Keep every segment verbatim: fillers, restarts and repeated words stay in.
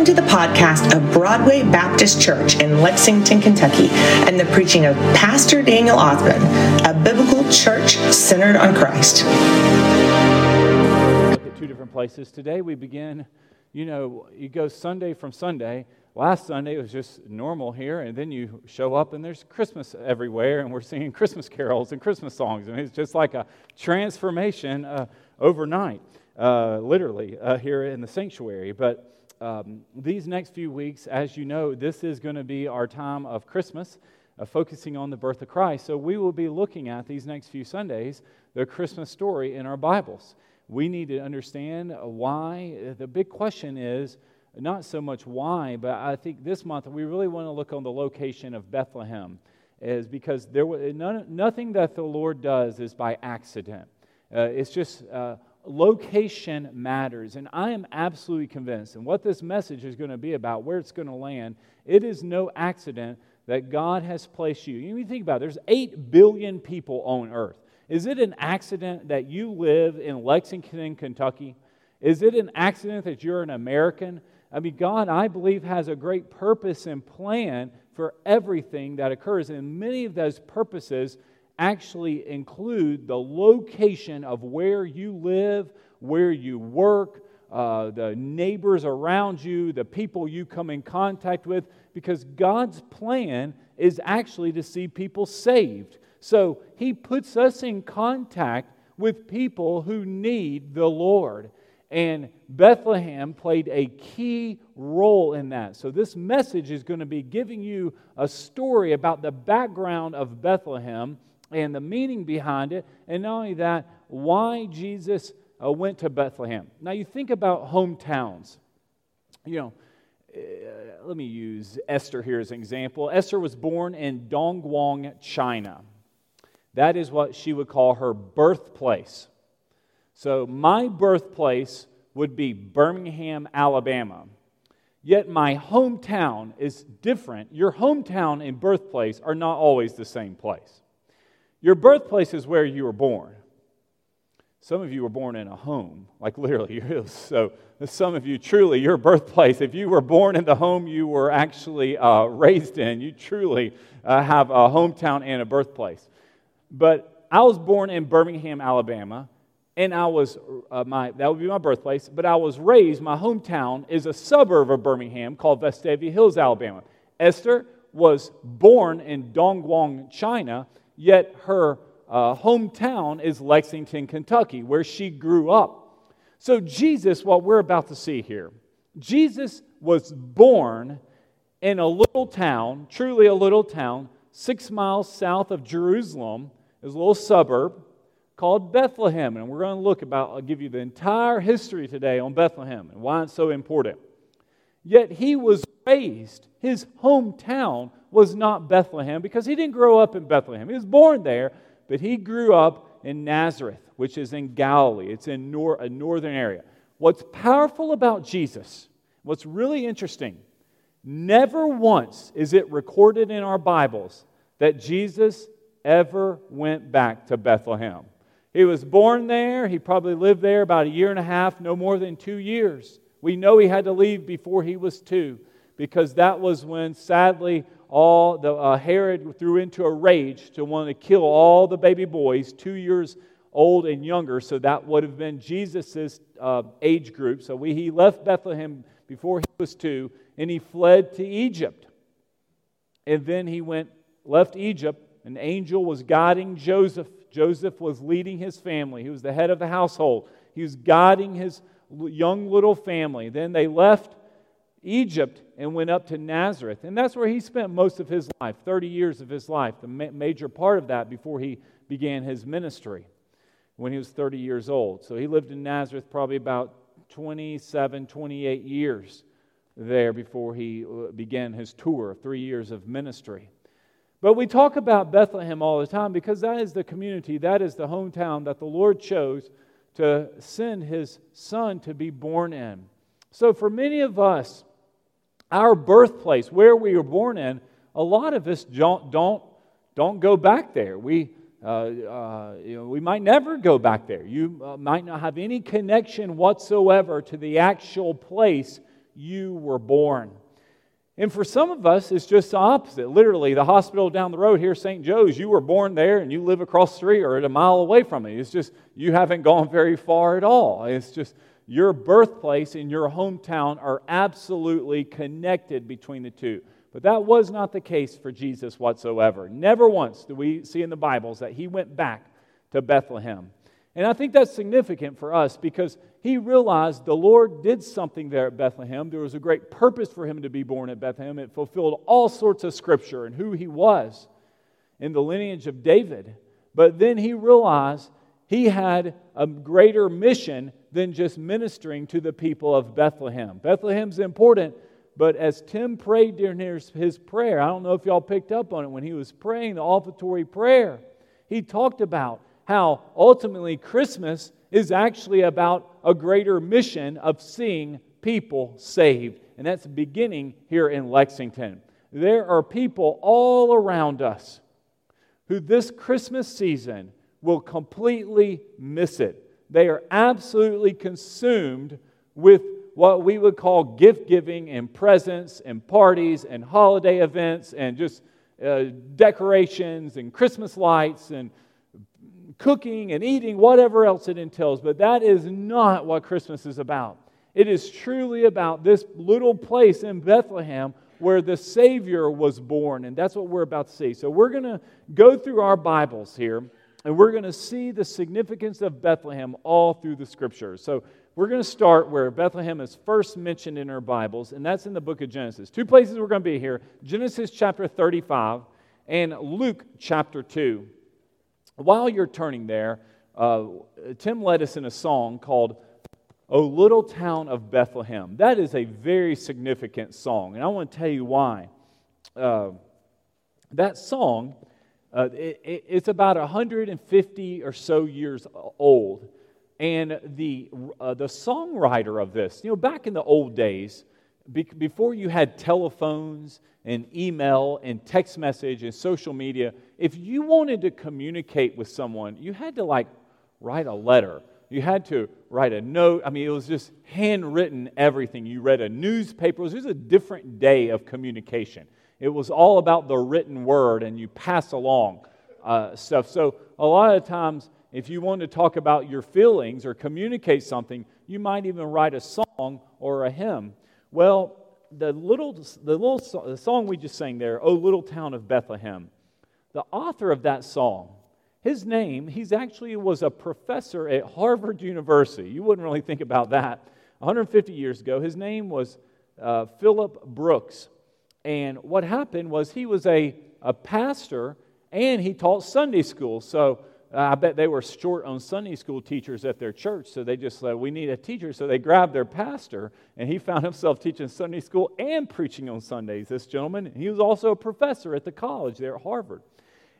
Welcome to the podcast of Broadway Baptist Church in Lexington, Kentucky, and the preaching of Pastor Daniel Othman, a biblical church centered on Christ. Look at two different places today. We begin, you know, you go Sunday from Sunday. Last Sunday it was just normal here, and then you show up and there's Christmas everywhere, and we're singing Christmas carols and Christmas songs, and it's just like a transformation uh, overnight, uh, literally uh, here in the sanctuary. But Um, these next few weeks, as you know, this is going to be our time of Christmas, uh, focusing on the birth of Christ. So we will be looking at these next few Sundays, the Christmas story in our Bibles. We need to understand why. The big question is not so much why, but I think this month we really want to look on the location of Bethlehem, is because there was none, nothing that the Lord does is by accident. Uh, it's just... Uh, Location matters, and I am absolutely convinced, and what this message is going to be about, where it's going to land, it is no accident that God has placed you. You think about it, there's eight billion people on earth. Is it an accident that you live in Lexington, Kentucky? Is it an accident that you're an American? I mean, God, I believe, has a great purpose and plan for everything that occurs, and many of those purposes actually include the location of where you live, where you work, uh, the neighbors around you, the people you come in contact with, because God's plan is actually to see people saved. So He puts us in contact with people who need the Lord. And Bethlehem played a key role in that. So this message is going to be giving you a story about the background of Bethlehem and the meaning behind it, and not only that, why Jesus uh, went to Bethlehem. Now, you think about hometowns. You know, uh, let me use Esther here as an example. Esther was born in Dongguan, China. That is what she would call her birthplace. So, my birthplace would be Birmingham, Alabama. Yet, my hometown is different. Your hometown and birthplace are not always the same place. Your birthplace is where you were born. Some of you were born in a home, like literally. So some of you, truly, your birthplace, if you were born in the home you were actually uh, raised in, you truly uh, have a hometown and a birthplace. But I was born in Birmingham, Alabama, and I was uh, my that would be my birthplace, but I was raised, my hometown is a suburb of Birmingham called Vestavia Hills, Alabama. Esther was born in Dongguan, China, yet her uh, hometown is Lexington, Kentucky, where she grew up. So Jesus, what we're about to see here, Jesus was born in a little town, truly a little town, six miles south of Jerusalem. It was a little suburb called Bethlehem, and we're going to look about, I'll give you the entire history today on Bethlehem and why it's so important. Yet he was raised, his hometown was not Bethlehem, because he didn't grow up in Bethlehem. He was born there, but he grew up in Nazareth, which is in Galilee. It's in nor- a northern area. What's powerful about Jesus, what's really interesting, never once is it recorded in our Bibles that Jesus ever went back to Bethlehem. He was born there. He probably lived there about a year and a half, no more than two years. We know he had to leave before he was two, because that was when, sadly, all the uh, Herod threw into a rage to want to kill all the baby boys, two years old and younger. So that would have been Jesus' uh, age group. So we, he left Bethlehem before he was two, and he fled to Egypt. And then he went, left Egypt. An angel was guiding Joseph. Joseph was leading his family. He was the head of the household. He was guiding his young little family. Then they left Egypt and went up to Nazareth. And that's where he spent most of his life, thirty years of his life, the ma- major part of that before he began his ministry when he was thirty years old. So he lived in Nazareth probably about twenty-seven, twenty-eight years there before he began his tour of three years of ministry. But we talk about Bethlehem all the time because that is the community, that is the hometown that the Lord chose to send His Son to be born in. So for many of us, our birthplace, where we were born in, a lot of us don't don't, don't go back there. We uh, uh, you know, we might never go back there. You uh, might not have any connection whatsoever to the actual place you were born. And for some of us, it's just the opposite. Literally, the hospital down the road here, Saint Joe's, you were born there and you live across the street or at a mile away from it. It's just, you haven't gone very far at all. It's just your birthplace and your hometown are absolutely connected between the two. But that was not the case for Jesus whatsoever. Never once do we see in the Bibles that he went back to Bethlehem. And I think that's significant for us because he realized the Lord did something there at Bethlehem. There was a great purpose for him to be born at Bethlehem. It fulfilled all sorts of scripture and who he was in the lineage of David. But then he realized he had a greater mission than just ministering to the people of Bethlehem. Bethlehem's important, but as Tim prayed during his prayer, I don't know if y'all picked up on it, when he was praying the offertory prayer, he talked about how ultimately Christmas is actually about a greater mission of seeing people saved. And that's beginning here in Lexington. There are people all around us who this Christmas season will completely miss it. They are absolutely consumed with what we would call gift giving and presents and parties and holiday events and just uh, decorations and Christmas lights and cooking and eating, whatever else it entails. But that is not what Christmas is about. It is truly about this little place in Bethlehem where the Savior was born. And that's what we're about to see. So we're going to go through our Bibles here, and we're going to see the significance of Bethlehem all through the Scriptures. So we're going to start where Bethlehem is first mentioned in our Bibles, and that's in the book of Genesis. Two places we're going to be here, Genesis chapter thirty-five and Luke chapter two. While you're turning there, uh, Tim led us in a song called O Little Town of Bethlehem. That is a very significant song, and I want to tell you why. Uh, that song, uh, it, it, it's about one hundred fifty or so years old, and the, uh, the songwriter of this, you know, back in the old days, be- before you had telephones and email and text message and social media, if you wanted to communicate with someone, you had to like write a letter. You had to write a note. I mean, it was just handwritten everything. You read a newspaper. It was just a different day of communication. It was all about the written word and you pass along uh, stuff. So a lot of times if you wanted to talk about your feelings or communicate something, you might even write a song or a hymn. Well, The little, the little the song we just sang there, O Little Town of Bethlehem, the author of that song, his name, he's actually was a professor at Harvard University. You wouldn't really think about that. one hundred fifty years ago, his name was uh, Philip Brooks. And what happened was he was a, a pastor and he taught Sunday school. So uh, I bet they were short on Sunday school teachers at their church, so they just said, we need a teacher. So they grabbed their pastor, and he found himself teaching Sunday school and preaching on Sundays, this gentleman. He was also a professor at the college there at Harvard.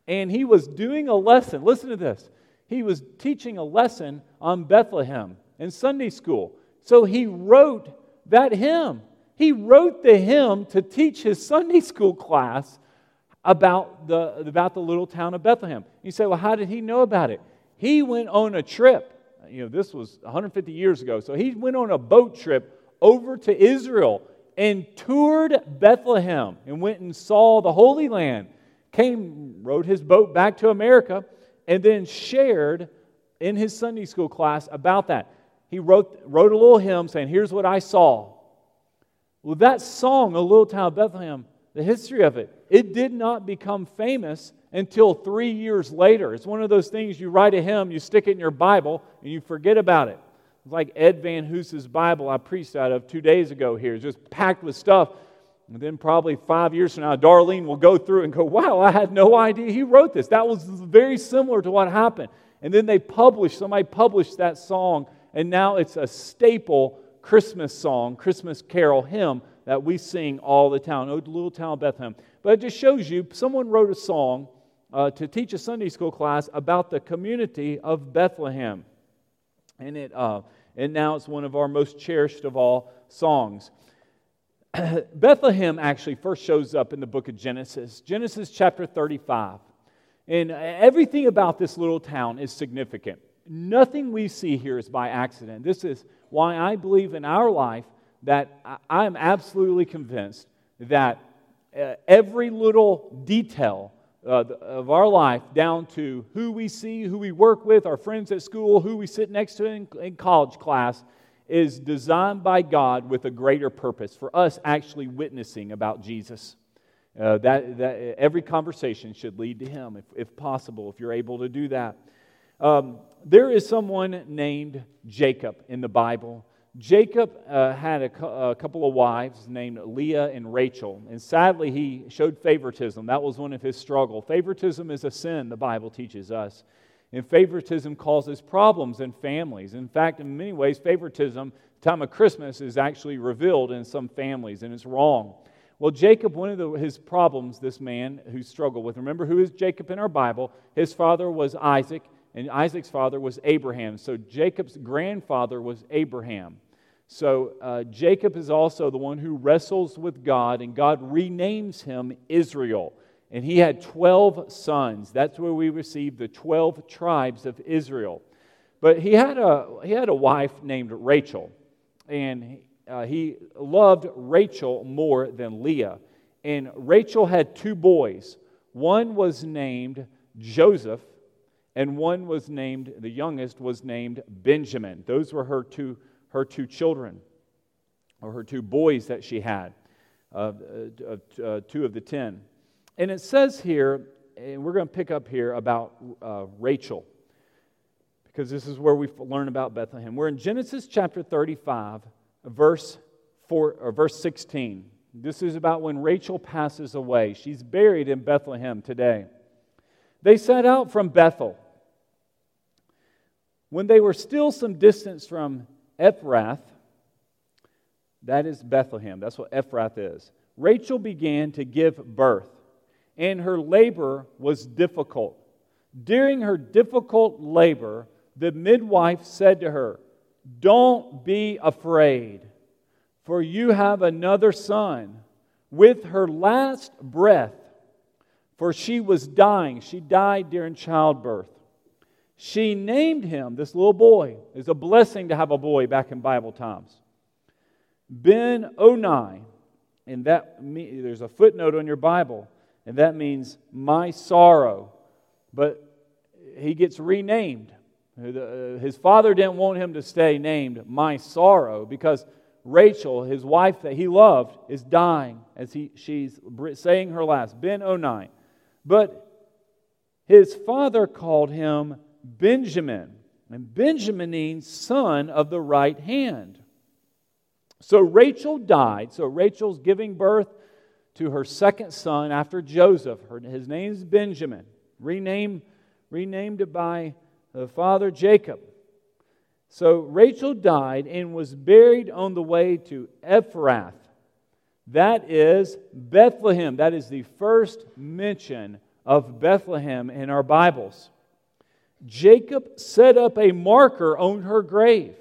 And he was doing a lesson. Listen to this. He was teaching a lesson on Bethlehem in Sunday school. So he wrote that hymn. He wrote the hymn to teach his Sunday school class about the about the little town of Bethlehem. You say, well, how did he know about it? He went on a trip. You know, this was one hundred fifty years ago. So he went on a boat trip over to Israel and toured Bethlehem and went and saw the Holy Land, came, rode his boat back to America, and then shared in his Sunday school class about that. He wrote, wrote a little hymn saying, here's what I saw. Well, that song, O Little Town of Bethlehem, the history of it, it did not become famous until three years later. It's one of those things, you write a hymn, you stick it in your Bible, and you forget about it. It's like Ed Van Hoose's Bible I preached out of two days ago here. It's just packed with stuff. And then probably five years from now, Darlene will go through and go, wow, I had no idea he wrote this. That was very similar to what happened. And then they published, somebody published that song, and now it's a staple Christmas song, Christmas carol hymn, that we sing all the time, O Little Town of Bethlehem. But it just shows you, someone wrote a song uh, to teach a Sunday school class about the community of Bethlehem. And it uh, and now it's one of our most cherished of all songs. Bethlehem actually first shows up in the book of Genesis, Genesis chapter thirty-five. And everything about this little town is significant. Nothing we see here is by accident. This is why I believe in our life that I'm absolutely convinced that uh, every little detail uh, of our life, down to who we see, who we work with, our friends at school, who we sit next to in, in college class, is designed by God with a greater purpose for us actually witnessing about Jesus. Uh, that, that every conversation should lead to Him, if, if possible, if you're able to do that. Um, there is someone named Jacob in the Bible. Jacob uh, had a, cu- a couple of wives named Leah and Rachel, and sadly he showed favoritism. That was one of his struggles. Favoritism is a sin, the Bible teaches us, and favoritism causes problems in families. In fact, in many ways, favoritism, time of Christmas, is actually revealed in some families, and it's wrong. Well, Jacob, one of the, his problems, this man who struggled with, remember who is Jacob in our Bible? His father was Isaac, and Isaac's father was Abraham. So Jacob's grandfather was Abraham. So uh, Jacob is also the one who wrestles with God, and God renames him Israel. And he had twelve sons. That's where we received the twelve tribes of Israel. But he had a, he had a wife named Rachel, and he, Uh, he loved Rachel more than Leah. And Rachel had two boys. One was named Joseph, and one was named, the youngest was named Benjamin. Those were her two, her two children, or her two boys that she had, uh, uh, uh, two of the ten. And it says here, and we're going to pick up here about uh, Rachel, because this is where we learn about Bethlehem. We're in Genesis chapter thirty-five. Verse four, or verse sixteen. This is about when Rachel passes away. She's buried in Bethlehem today. They set out from Bethel. When they were still some distance from Ephrath, that is Bethlehem. That's what Ephrath is. Rachel began to give birth, and her labor was difficult. During her difficult labor, the midwife said to her, "Don't be afraid, for you have another son." With her last breath, for she was dying, she died during childbirth, she named him, this little boy, it's a blessing to have a boy back in Bible times, Ben-Oni, and that, there's a footnote on your Bible, and that means "my sorrow," but he gets renamed. His father didn't want him to stay named "My Sorrow" because Rachel, his wife that he loved, is dying as he she's saying her last, Ben-Oni. But his father called him Benjamin, and Benjamin means "son of the right hand." So Rachel died. So Rachel's giving birth to her second son after Joseph. Her, his name is Benjamin, renamed, renamed by the father Jacob. So Rachel died and was buried on the way to Ephrath. That is Bethlehem. That is the first mention of Bethlehem in our Bibles. Jacob set up a marker on her grave.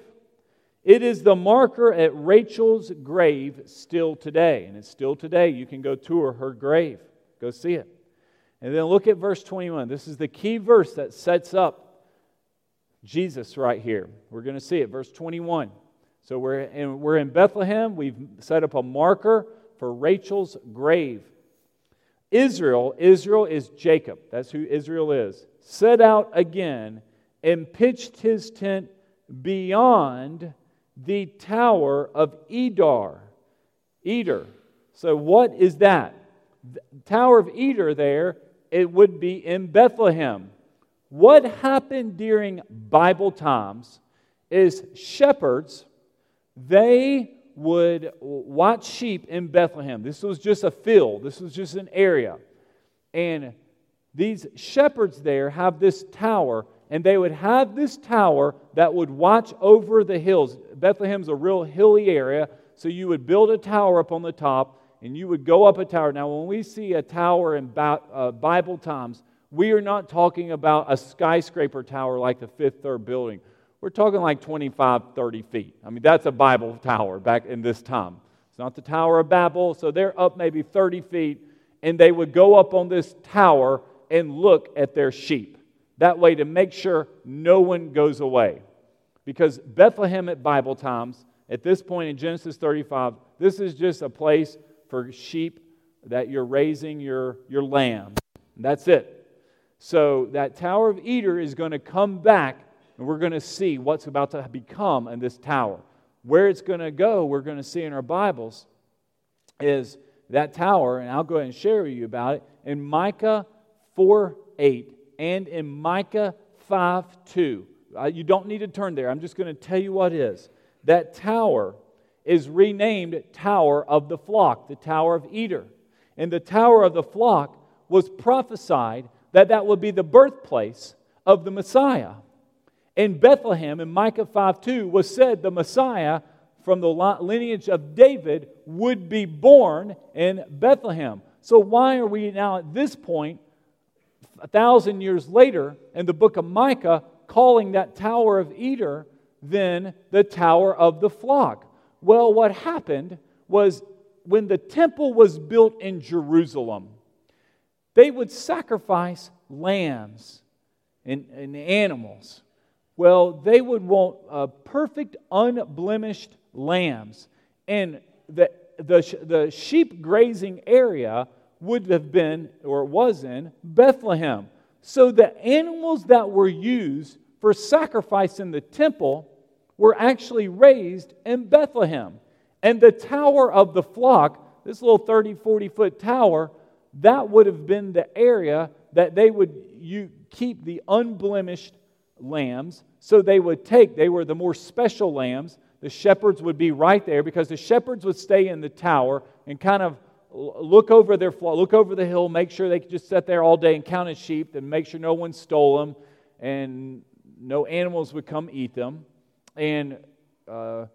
It is the marker at Rachel's grave still today. And it's still today. You can go tour her grave. Go see it. And then look at verse twenty-one. This is the key verse that sets up Jesus right here. We're going to see it. Verse twenty-one. So we're in, we're in Bethlehem. We've set up a marker for Rachel's grave. Israel, Israel is Jacob. That's who Israel is. Set out again and pitched his tent beyond the Tower of Eder. Eder. So what is that? The Tower of Eder there, it would be in Bethlehem. What happened during Bible times is shepherds, they would watch sheep in Bethlehem. This was just a field. This was just an area. And these shepherds there have this tower, and they would have this tower that would watch over the hills. Bethlehem's a real hilly area, so you would build a tower up on the top, and you would go up a tower. Now, when we see a tower in Bible times, we are not talking about a skyscraper tower like the Fifth Third building. We're talking like twenty-five, thirty feet. I mean, that's a Bible tower back in this time. It's not the Tower of Babel, so they're up maybe thirty feet, and they would go up on this tower and look at their sheep. That way to make sure no one goes away. Because Bethlehem at Bible times At this point in Genesis thirty-five, this is just a place for sheep that you're raising your, your lamb. That's it. So that Tower of Eder is going to come back, and we're going to see what's about to become in this tower. Where it's going to go, we're going to see in our Bibles, is that tower, and I'll go ahead and share with you about it, in Micah four eight and in Micah five two. You don't need to turn there. I'm just going to tell you what is. That tower is renamed Tower of the Flock, the Tower of Eder. And the Tower of the Flock was prophesied that that would be the birthplace of the Messiah. In Bethlehem, in Micah five two, was said the Messiah from the lineage of David would be born in Bethlehem. So why are we now at this point, a thousand years later, in the book of Micah, calling that Tower of Eder then the Tower of the Flock? Well, what happened was when the temple was built in Jerusalem, they would sacrifice lambs and, and animals. Well, they would want uh, perfect, unblemished lambs. And the, the, the sheep grazing area would have been, or was in, Bethlehem. So the animals that were used for sacrifice in the temple were actually raised in Bethlehem. And the Tower of the Flock, this little thirty, forty-foot tower, that would have been the area that they would you keep the unblemished lambs. So they would take, they were the more special lambs. The shepherds would be right there because the shepherds would stay in the tower and kind of look over their flock, look over the hill, make sure they could just sit there all day and counted sheep and make sure no one stole them and no animals would come eat them. And uh,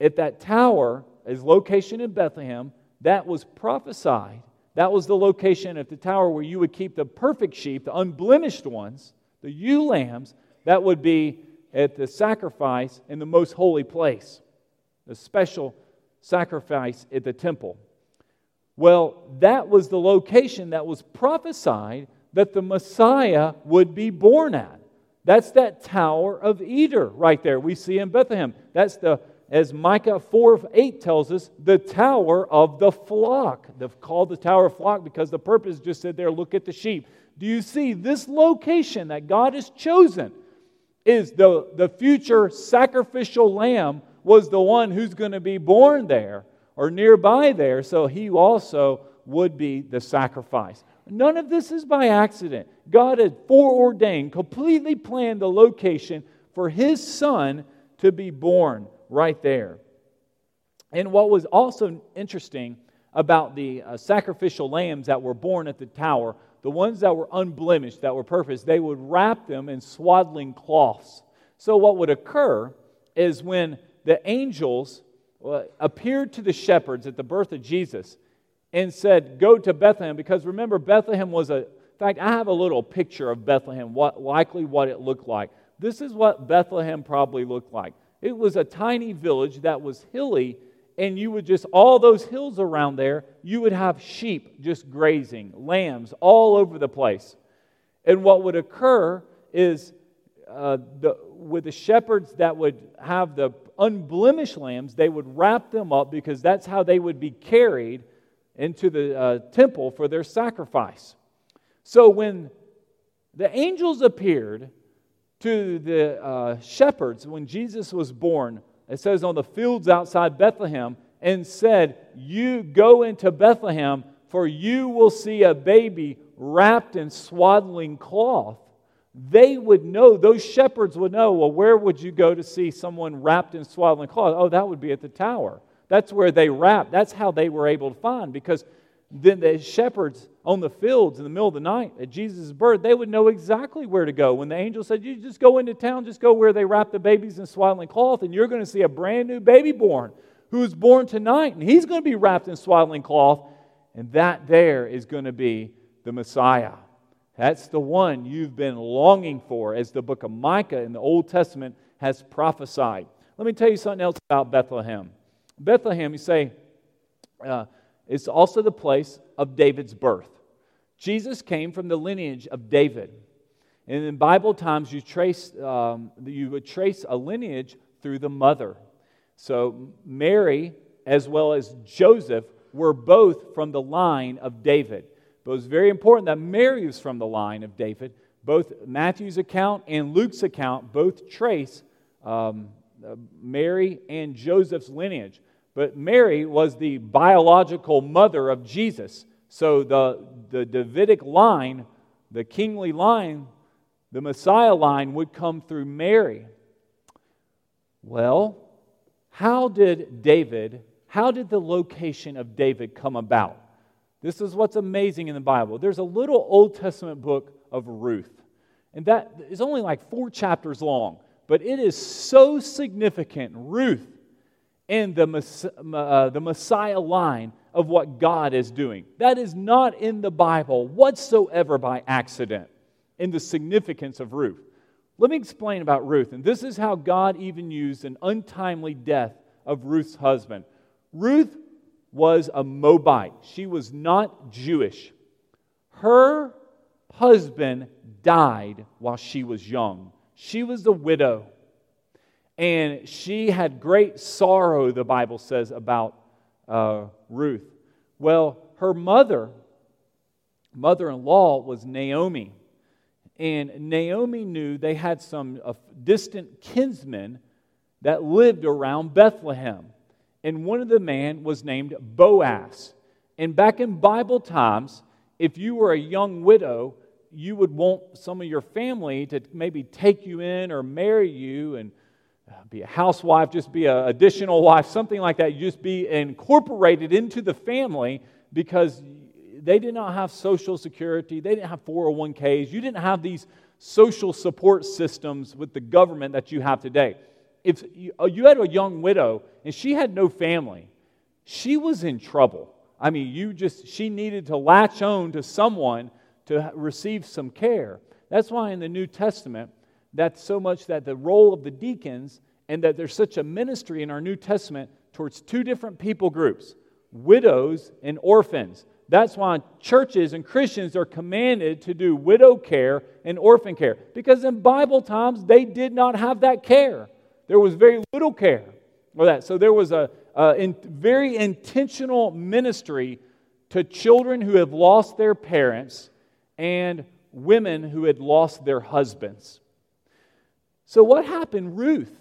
at that tower, his location in Bethlehem, that was prophesied. That was the location at the tower where you would keep the perfect sheep, the unblemished ones, the ewe lambs, that would be at the sacrifice in the most holy place, the special sacrifice at the temple. Well, that was the location that was prophesied that the Messiah would be born at. That's that Tower of Eder right there we see in Bethlehem. That's the, as Micah four eight tells us, the Tower of the Flock. They've called the Tower of Flock because the purpose just said there, look at the sheep. Do you see this location that God has chosen is the, the future sacrificial lamb was the one who's going to be born there or nearby there, so he also would be the sacrifice. None of this is by accident. God had foreordained, completely planned the location for His Son to be born right there. And what was also interesting about the uh, sacrificial lambs that were born at the tower, the ones that were unblemished, that were perfect, they would wrap them in swaddling cloths. So what would occur is when the angels uh, appeared to the shepherds at the birth of Jesus, and said, go to Bethlehem, because remember, Bethlehem was a... In fact, I have a little picture of Bethlehem, what, likely what it looked like. This is what Bethlehem probably looked like. It was a tiny village that was hilly, and you would just, all those hills around there, you would have sheep just grazing, lambs all over the place. And what would occur is, uh, the, with the shepherds that would have the unblemished lambs, they would wrap them up, because that's how they would be carried into the uh, temple for their sacrifice. So when the angels appeared to the uh, shepherds when Jesus was born, it says on the fields outside Bethlehem, and said, you go into Bethlehem, for you will see a baby wrapped in swaddling cloth. They would know, those shepherds would know, well, where would you go to see someone wrapped in swaddling cloth? Oh, that would be at the tower. That's where they wrapped. That's how they were able to find. Because then the shepherds on the fields in the middle of the night at Jesus' birth, they would know exactly where to go. When the angel said, you just go into town, just go where they wrap the babies in swaddling cloth, and you're going to see a brand new baby born who is born tonight, and he's going to be wrapped in swaddling cloth, and that there is going to be the Messiah. That's the one you've been longing for, as the book of Micah in the Old Testament has prophesied. Let me tell you something else about Bethlehem. Bethlehem, you say, uh, it's also the place of David's birth. Jesus came from the lineage of David. And in Bible times, you trace um, you would trace a lineage through the mother. So Mary, as well as Joseph, were both from the line of David. But it was very important that Mary was from the line of David. Both Matthew's account and Luke's account both trace um, Mary and Joseph's lineage. But Mary was the biological mother of Jesus. So the, the Davidic line, the kingly line, the Messiah line would come through Mary. Well, how did David, how did the location of David come about? This is what's amazing in the Bible. There's a little Old Testament book of Ruth, and that is only like four chapters long, but it is so significant, Ruth, and the, uh, the Messiah line of what God is doing. That is not in the Bible whatsoever by accident, in the significance of Ruth. Let me explain about Ruth, and this is how God even used an untimely death of Ruth's husband. Ruth was a Moabite. She was not Jewish. Her husband died while she was young. She was a widow, and she had great sorrow, the Bible says, about uh, Ruth. Well, her mother, mother-in-law was Naomi. And Naomi knew they had some uh, distant kinsmen that lived around Bethlehem. And one of the men was named Boaz. And back in Bible times, if you were a young widow, you would want some of your family to maybe take you in or marry you and be a housewife, just be an additional wife, something like that. You just be incorporated into the family because they did not have Social Security. They didn't have four oh one k's. You didn't have these social support systems with the government that you have today. If you had a young widow and she had no family, she was in trouble. I mean, you just she needed to latch on to someone to receive some care. That's why in the New Testament, that's so much that the role of the deacons and that there's such a ministry in our New Testament towards two different people groups, widows and orphans. That's why churches and Christians are commanded to do widow care and orphan care. Because in Bible times, they did not have that care. There was very little care for that. So there was a, a in, very intentional ministry to children who had lost their parents and women who had lost their husbands. So what happened, Ruth?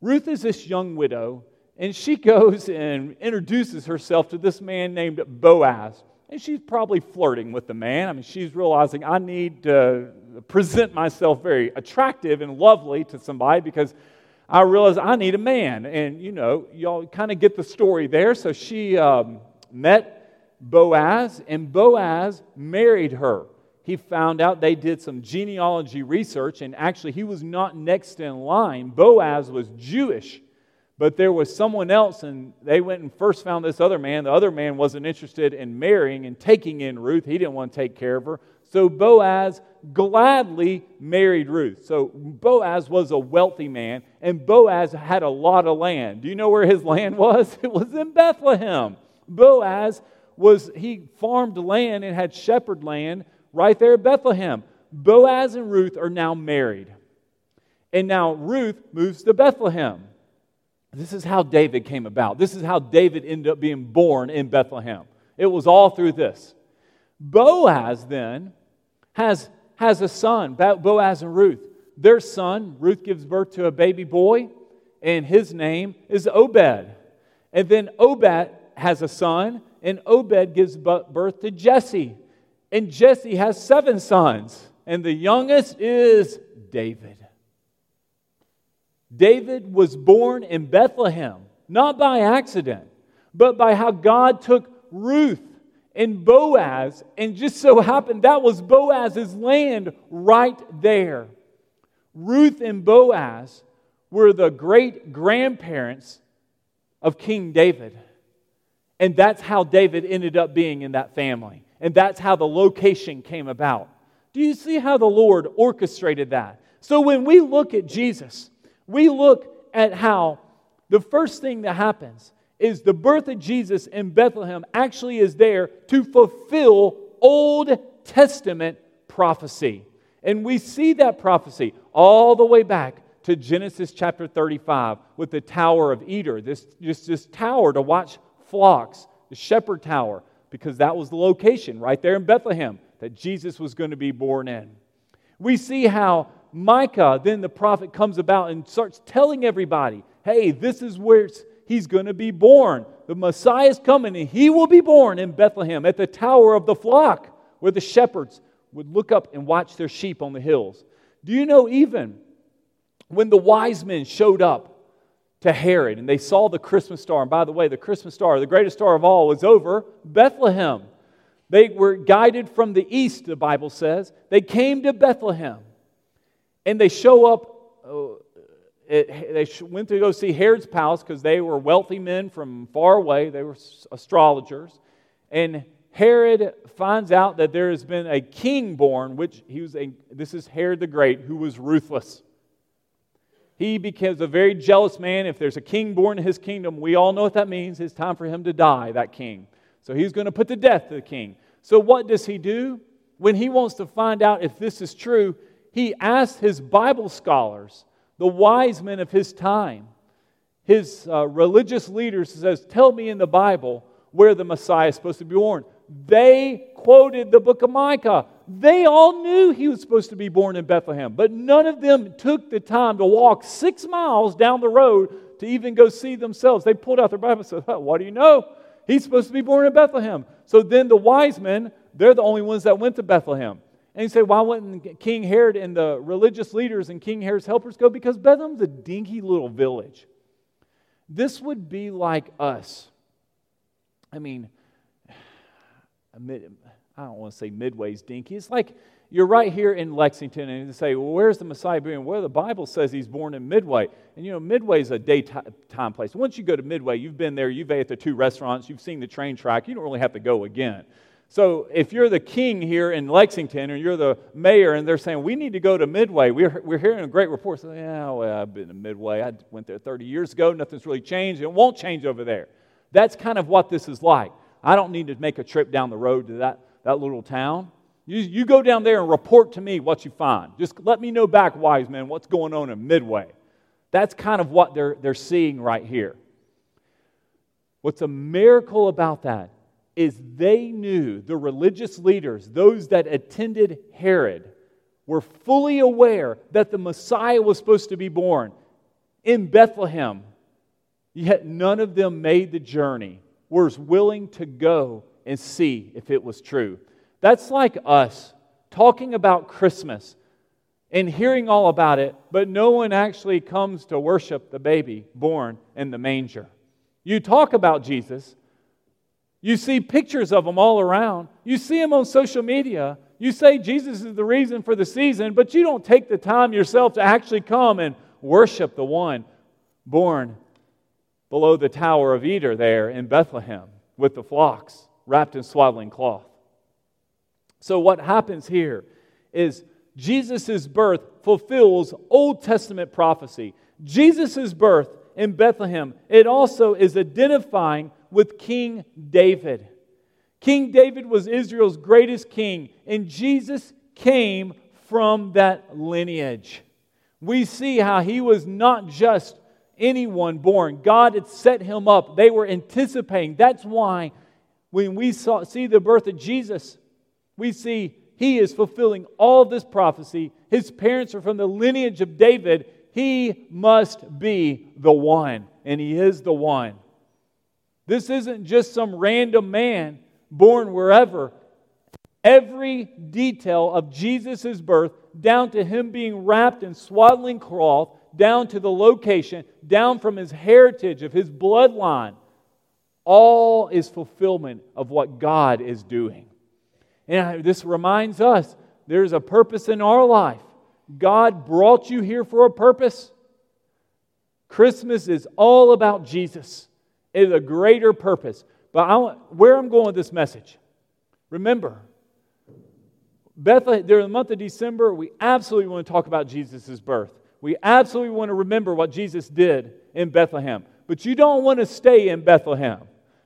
Ruth is this young widow. And she goes and introduces herself to this man named Boaz. And she's probably flirting with the man. I mean, she's realizing, I need to present myself very attractive and lovely to somebody because I realize I need a man. And, you know, y'all kind of get the story there. So she um, met Boaz, and Boaz married her. He found out they did some genealogy research, and actually he was not next in line. Boaz was Jewish. But there was someone else, and they went and first found this other man. The other man wasn't interested in marrying and taking in Ruth. He didn't want to take care of her. So Boaz gladly married Ruth. So Boaz was a wealthy man, and Boaz had a lot of land. Do you know where his land was? It was in Bethlehem. Boaz was, he farmed land and had shepherd land right there at Bethlehem. Boaz and Ruth are now married. And now Ruth moves to Bethlehem. This is how David came about. This is how David ended up being born in Bethlehem. It was all through this. Boaz then has, has a son, Boaz and Ruth. Their son, Ruth gives birth to a baby boy, and his name is Obed. And then Obed has a son, and Obed gives birth to Jesse. And Jesse has seven sons, and the youngest is David. David was born in Bethlehem, not by accident, but by how God took Ruth and Boaz, and just so happened that was Boaz's land right there. Ruth and Boaz were the great-grandparents of King David, and that's how David ended up being in that family, and that's how the location came about. Do you see how the Lord orchestrated that? So when we look at Jesus, we look at how the first thing that happens is the birth of Jesus in Bethlehem actually is there to fulfill Old Testament prophecy. And we see that prophecy all the way back to Genesis chapter thirty-five with the Tower of Eder, this, just this tower to watch flocks, the shepherd tower, because that was the location right there in Bethlehem that Jesus was going to be born in. We see how Micah, then the prophet, comes about and starts telling everybody, hey, this is where it's, he's going to be born. The Messiah is coming, and he will be born in Bethlehem at the Tower of the Flock, where the shepherds would look up and watch their sheep on the hills. Do you know, even when the wise men showed up to Herod and they saw the Christmas star, and by the way, the Christmas star, the greatest star of all, was over Bethlehem. They were guided from the east, the Bible says. They came to Bethlehem, and they show up, oh, it, they went to go see Herod's palace because they were wealthy men from far away. They were astrologers, and Herod finds out that there has been a king born, which he was a, this is Herod the Great, who was ruthless. He becomes a very jealous man. If there's a king born in his kingdom, we all know what that means. It's time for him to die, that king. So he's going to put to death the king. So what does he do? When he wants to find out if this is true, he asks his Bible scholars, the wise men of his time, his uh, religious leaders, says, tell me in the Bible where the Messiah is supposed to be born. They quoted the book of Micah. They all knew he was supposed to be born in Bethlehem, but none of them took the time to walk six miles down the road to even go see themselves. They pulled out their Bible and said, oh, what do you know? He's supposed to be born in Bethlehem. So then the wise men, they're the only ones that went to Bethlehem. And you say, why wouldn't King Herod and the religious leaders and King Herod's helpers go? Because Bethlehem's a dinky little village. This would be like us. I mean, I don't want to say Midway's dinky. It's like you're right here in Lexington and you say, well, where's the Messiah being? Well, the Bible says he's born in Midway. And you know, Midway's a daytime place. Once you go to Midway, you've been there, you've ate at the two restaurants, you've seen the train track, you don't really have to go again. So if you're the king here in Lexington or you're the mayor and they're saying, we need to go to Midway, we're we're hearing a great report. So, yeah, well, I've been to Midway. I went there thirty years ago. Nothing's really changed. It won't change over there. That's kind of what this is like. I don't need to make a trip down the road to that, that little town. You, you go down there and report to me what you find. Just let me know back, wise men, what's going on in Midway. That's kind of what they're, they're seeing right here. What's a miracle about that is they knew, the religious leaders, those that attended Herod, were fully aware that the Messiah was supposed to be born in Bethlehem. Yet none of them made the journey, were willing to go and see if it was true. That's like us talking about Christmas and hearing all about it, but no one actually comes to worship the baby born in the manger. You talk about Jesus. You see pictures of him all around. You see him on social media. You say Jesus is the reason for the season, but you don't take the time yourself to actually come and worship the one born below the Tower of Eder there in Bethlehem with the flocks wrapped in swaddling cloth. So what happens here is Jesus' birth fulfills Old Testament prophecy. Jesus' birth in Bethlehem, it also is identifying with King David. King David was Israel's greatest king, and Jesus came from that lineage. We see how he was not just anyone born. God had set him up. They were anticipating. That's why when we saw, see the birth of Jesus, we see he is fulfilling all this prophecy. His parents are from the lineage of David. He must be the one, and he is the one. This isn't just some random man born wherever. Every detail of Jesus' birth, down to him being wrapped in swaddling cloth, down to the location, down from his heritage of his bloodline. All is fulfillment of what God is doing. And this reminds us there's a purpose in our life. God brought you here for a purpose. Christmas is all about Jesus. It is a greater purpose. But I want, where I'm going with this message, remember, Bethlehem, during the month of December, we absolutely want to talk about Jesus' birth. We absolutely want to remember what Jesus did in Bethlehem. But you don't want to stay in Bethlehem.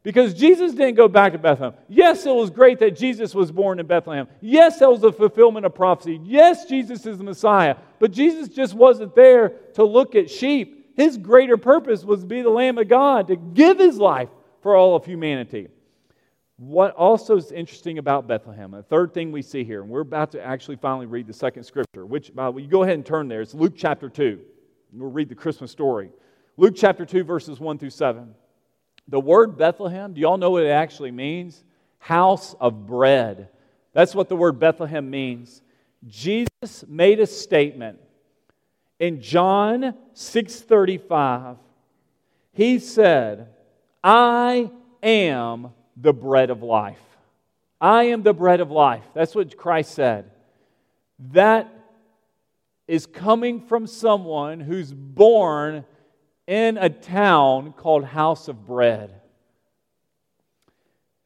Because Jesus didn't go back to Bethlehem. Yes, it was great that Jesus was born in Bethlehem. Yes, that was a fulfillment of prophecy. Yes, Jesus is the Messiah. But Jesus just wasn't there to look at sheep. His greater purpose was to be the Lamb of God, to give His life for all of humanity. What also is interesting about Bethlehem, a third thing we see here, and we're about to actually finally read the second scripture, which, by the way, you go ahead and turn there. It's Luke chapter two. We'll read the Christmas story. Luke chapter two, verses one through seven. The word Bethlehem, do y'all know what it actually means? House of bread. That's what the word Bethlehem means. Jesus made a statement in John six thirty-five. He said, I am the bread of life. I am the bread of life. That's what Christ said. That is coming from someone who's born in a town called House of Bread.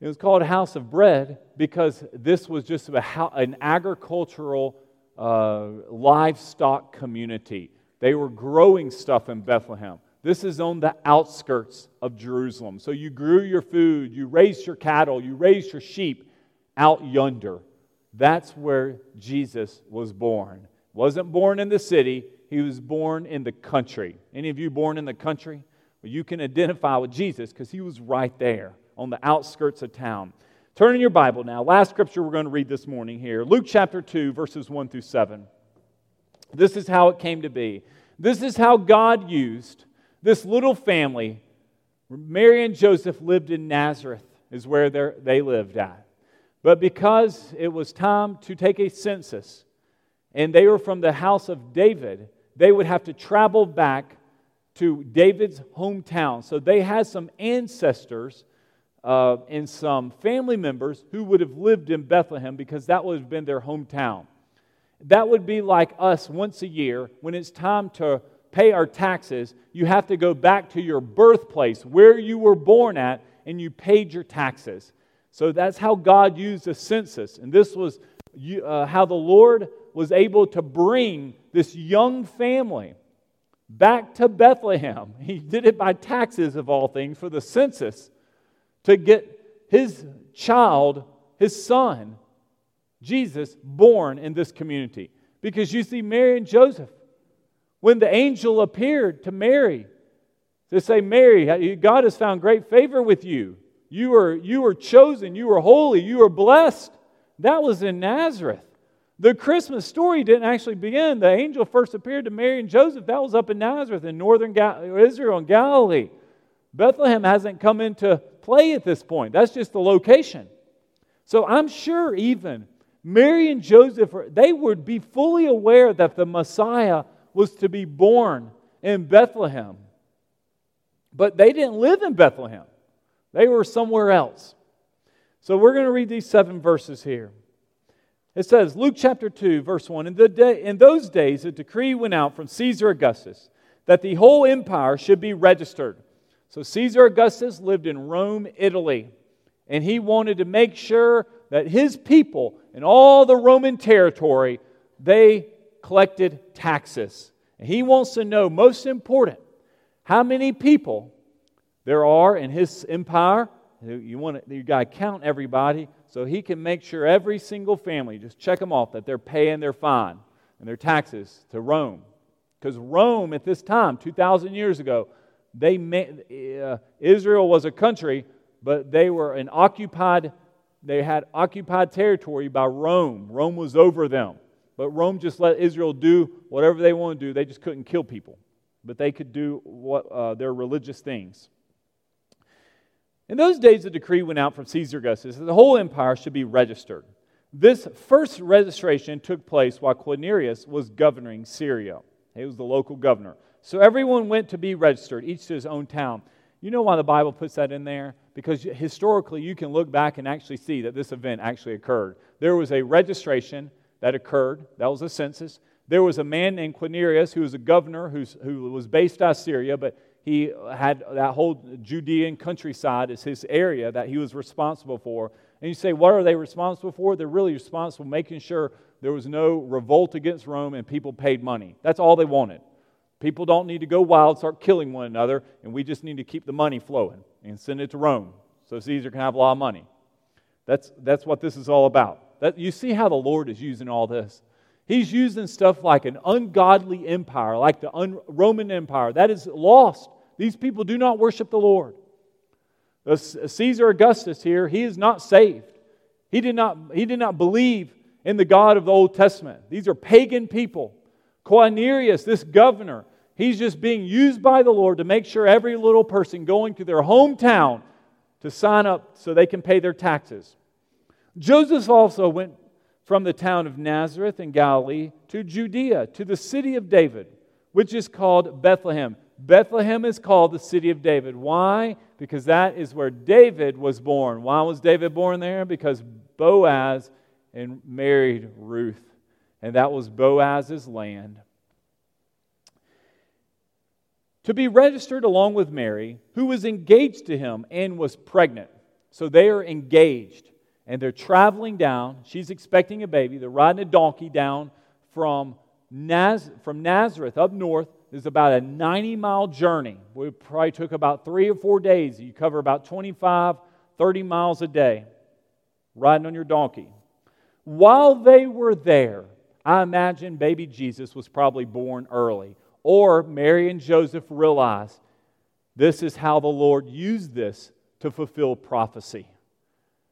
It was called House of Bread because this was just a ho- an agricultural uh, livestock community. They were growing stuff in Bethlehem. This is on the outskirts of Jerusalem. So you grew your food, you raised your cattle, you raised your sheep out yonder. That's where Jesus was born. Wasn't born in the city. He was born in the country. Any of you born in the country? Well, you can identify with Jesus because He was right there on the outskirts of town. Turn in your Bible now. Last scripture we're going to read this morning here. Luke chapter two, verses one through seven. This is how it came to be. This is how God used this little family. Mary and Joseph lived in Nazareth, is where they lived at. But because it was time to take a census, and they were from the house of David, they would have to travel back to David's hometown. So they had some ancestors uh, and some family members who would have lived in Bethlehem because that would have been their hometown. That would be like us once a year when it's time to pay our taxes. You have to go back to your birthplace where you were born at and you paid your taxes. So that's how God used the census. And this was uh, how the Lord was able to bring this young family back to Bethlehem. He did it by taxes, of all things, for the census, to get His child, His son, Jesus, born in this community. Because you see, Mary and Joseph, when the angel appeared to Mary, to say, Mary, God has found great favor with you. You are, you are chosen, you are holy, you are blessed. That was in Nazareth. The Christmas story didn't actually begin. The angel first appeared to Mary and Joseph. That was up in Nazareth in northern Gal- Israel and Galilee. Bethlehem hasn't come into play at this point. That's just the location. So I'm sure even Mary and Joseph, they would be fully aware that the Messiah was to be born in Bethlehem. But they didn't live in Bethlehem. They were somewhere else. So we're going to read these seven verses here. It says, Luke chapter two, verse one, in, the day, in those days a decree went out from Caesar Augustus that the whole empire should be registered. So Caesar Augustus lived in Rome, Italy, and he wanted to make sure that his people in all the Roman territory, they collected taxes. And he wants to know, most important, how many people there are in his empire. You want to, you got to count everybody. So he can make sure every single family, just check them off, that they're paying their fine and their taxes to Rome. Because Rome at this time, two thousand years ago, they uh, Israel was a country, but they were an occupied, they had occupied territory by Rome. Rome was over them. But Rome just let Israel do whatever they want to do. They just couldn't kill people. But they could do what uh, their religious things. In those days, a decree went out from Caesar Augustus that the whole empire should be registered. This first registration took place while Quirinius was governing Syria. He was the local governor. So everyone went to be registered, each to his own town. You know why the Bible puts that in there? Because historically, you can look back and actually see that this event actually occurred. There was a registration that occurred. That was a census. There was a man named Quirinius who was a governor who's, who was based out of Syria, but he had that whole Judean countryside as his area that he was responsible for. And you say, what are they responsible for? They're really responsible for making sure there was no revolt against Rome and people paid money. That's all they wanted. People don't need to go wild, start killing one another, and we just need to keep the money flowing and send it to Rome. so Caesar can have a lot of money. That's that's what this is all about. That, you see how the Lord is using all this. He's using stuff like an ungodly empire, like the un- Roman Empire. That is lost. These people do not worship the Lord. The Caesar Augustus here, he is not saved. He did not, he did not believe in the God of the Old Testament. These are pagan people. Quirinius, this governor, he's just being used by the Lord to make sure every little person going to their hometown to sign up so they can pay their taxes. Joseph also went from the town of Nazareth in Galilee to Judea, to the city of David, which is called Bethlehem. Bethlehem is called the city of David. Why? Because that is where David was born. Why was David born there? Because Boaz and married Ruth. And that was Boaz's land. To be registered along with Mary, who was engaged to him and was pregnant. So they are engaged. And they're traveling down. She's expecting a baby. They're riding a donkey down from Naz- from Nazareth up north. It's about a ninety-mile journey. We probably took about three or four days. You cover about twenty-five, thirty miles a day riding on your donkey. While they were there, I imagine baby Jesus was probably born early. Or Mary and Joseph realized this is how the Lord used this to fulfill prophecy.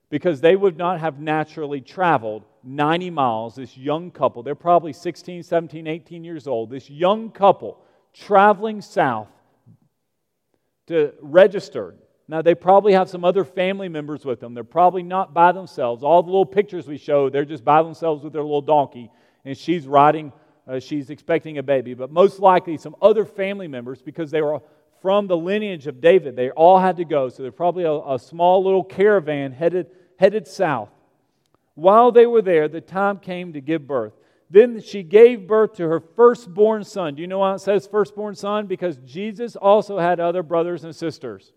Because they would not have naturally traveled ninety miles. This young couple, they're probably sixteen, seventeen, eighteen years old. This young couple traveling south to register. Now, they probably have some other family members with them. They're probably not by themselves. All the little pictures we show, they're just by themselves with their little donkey, and she's riding, uh, she's expecting a baby. But most likely some other family members, because they were from the lineage of David. They all had to go, so they're probably a, a small little caravan headed headed south. While they were there, the time came to give birth. Then she gave birth to her firstborn son. Do you know why it says firstborn son? Because Jesus also had other brothers and sisters.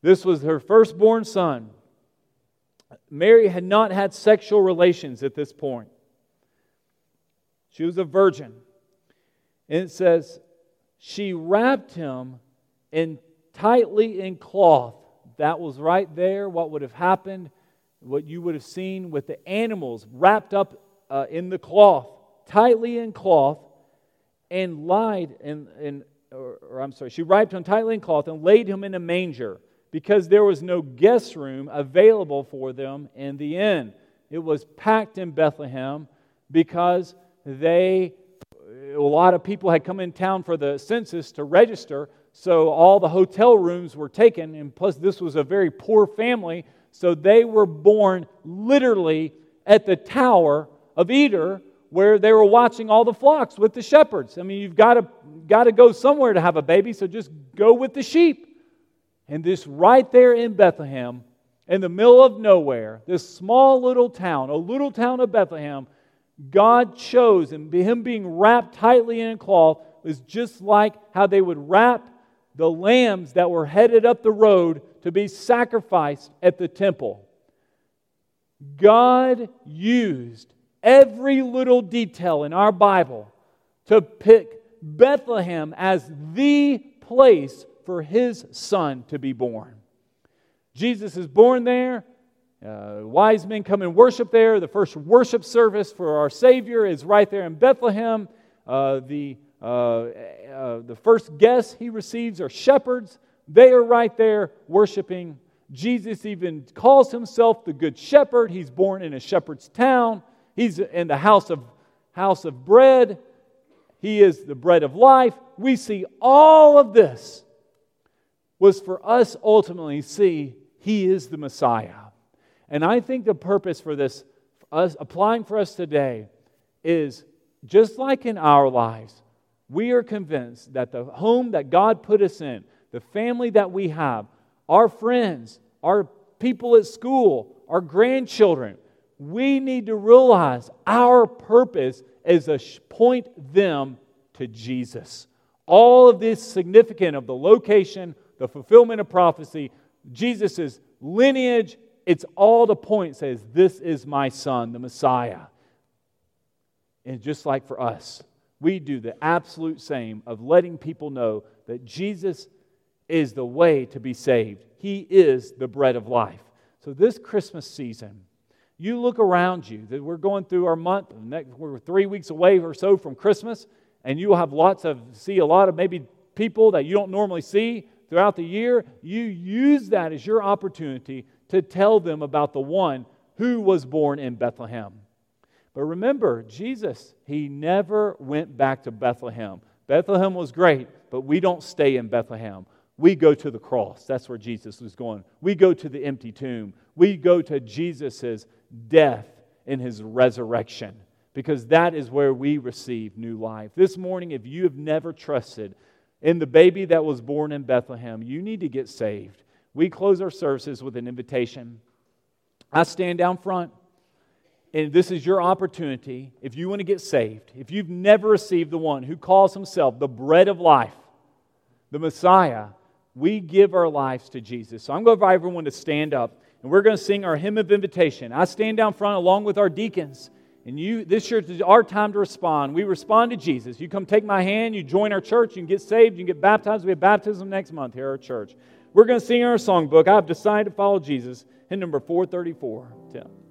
This was her firstborn son. Mary had not had sexual relations at this point. She was a virgin. And it says, she wrapped him in tightly in cloth. That was right there what would have happened, what you would have seen with the animals wrapped up uh, in the cloth, tightly in cloth, and lied, and, and or, or I'm sorry, she wrapped him tightly in cloth and laid him in a manger, because there was no guest room available for them in the inn. It was packed in Bethlehem because they, a lot of people had come in town for the census to register, so all the hotel rooms were taken, and plus this was a very poor family. So they were born literally at the Tower of Eder, where they were watching all the flocks with the shepherds. I mean, you've got to got to go somewhere to have a baby, so just go with the sheep. And this right there in Bethlehem, in the middle of nowhere, this small little town, O Little Town of Bethlehem, God chose, and him being wrapped tightly in cloth was just like how they would wrap the lambs that were headed up the road to be sacrificed at the temple. God used every little detail in our Bible to pick Bethlehem as the place for His Son to be born. Jesus is born there. Uh, wise men come and worship there. The first worship service for our Savior is right there in Bethlehem. Uh, the, uh, uh, the first guests He receives are shepherds. They are right there worshiping. Jesus even calls Himself the Good Shepherd. He's born in a shepherd's town. He's in the house of, house of bread. He is the bread of life. We see all of this was for us ultimately see He is the Messiah. And I think the purpose for this, for us applying for us today, is just like in our lives, we are convinced that the home that God put us in, the family that we have, our friends, our people at school, our grandchildren, we need to realize our purpose is to point them to Jesus. All of this significant of the location, the fulfillment of prophecy, Jesus' lineage, it's all to point, says, this is my Son, the Messiah. And just like for us, we do the absolute same of letting people know that Jesus is the way to be saved. He is the bread of life. So this Christmas season, you look around you, that we're going through our month, we're three weeks away or so from Christmas, and you'll have lots of, see a lot of maybe people that you don't normally see throughout the year. You use that as your opportunity to tell them about the one who was born in Bethlehem. But remember, Jesus, he never went back to Bethlehem. Bethlehem was great, but we don't stay in Bethlehem. We go to the cross. That's where Jesus was going. We go to the empty tomb. We go to Jesus' death and his resurrection, because that is where we receive new life. This morning, if you have never trusted in the baby that was born in Bethlehem, you need to get saved. We close our services with an invitation. I stand down front, and this is your opportunity. If you want to get saved, if you've never received the one who calls himself the bread of life, the Messiah, we give our lives to Jesus. So I'm going to invite everyone to stand up, and we're going to sing our hymn of invitation. I stand down front along with our deacons, and you. This year is our time to respond. We respond to Jesus. You come take my hand, you join our church, you can get saved, you can get baptized. We have baptism next month here at our church. We're going to sing our songbook, I've Decided to Follow Jesus, hymn number four thirty-four, Tim.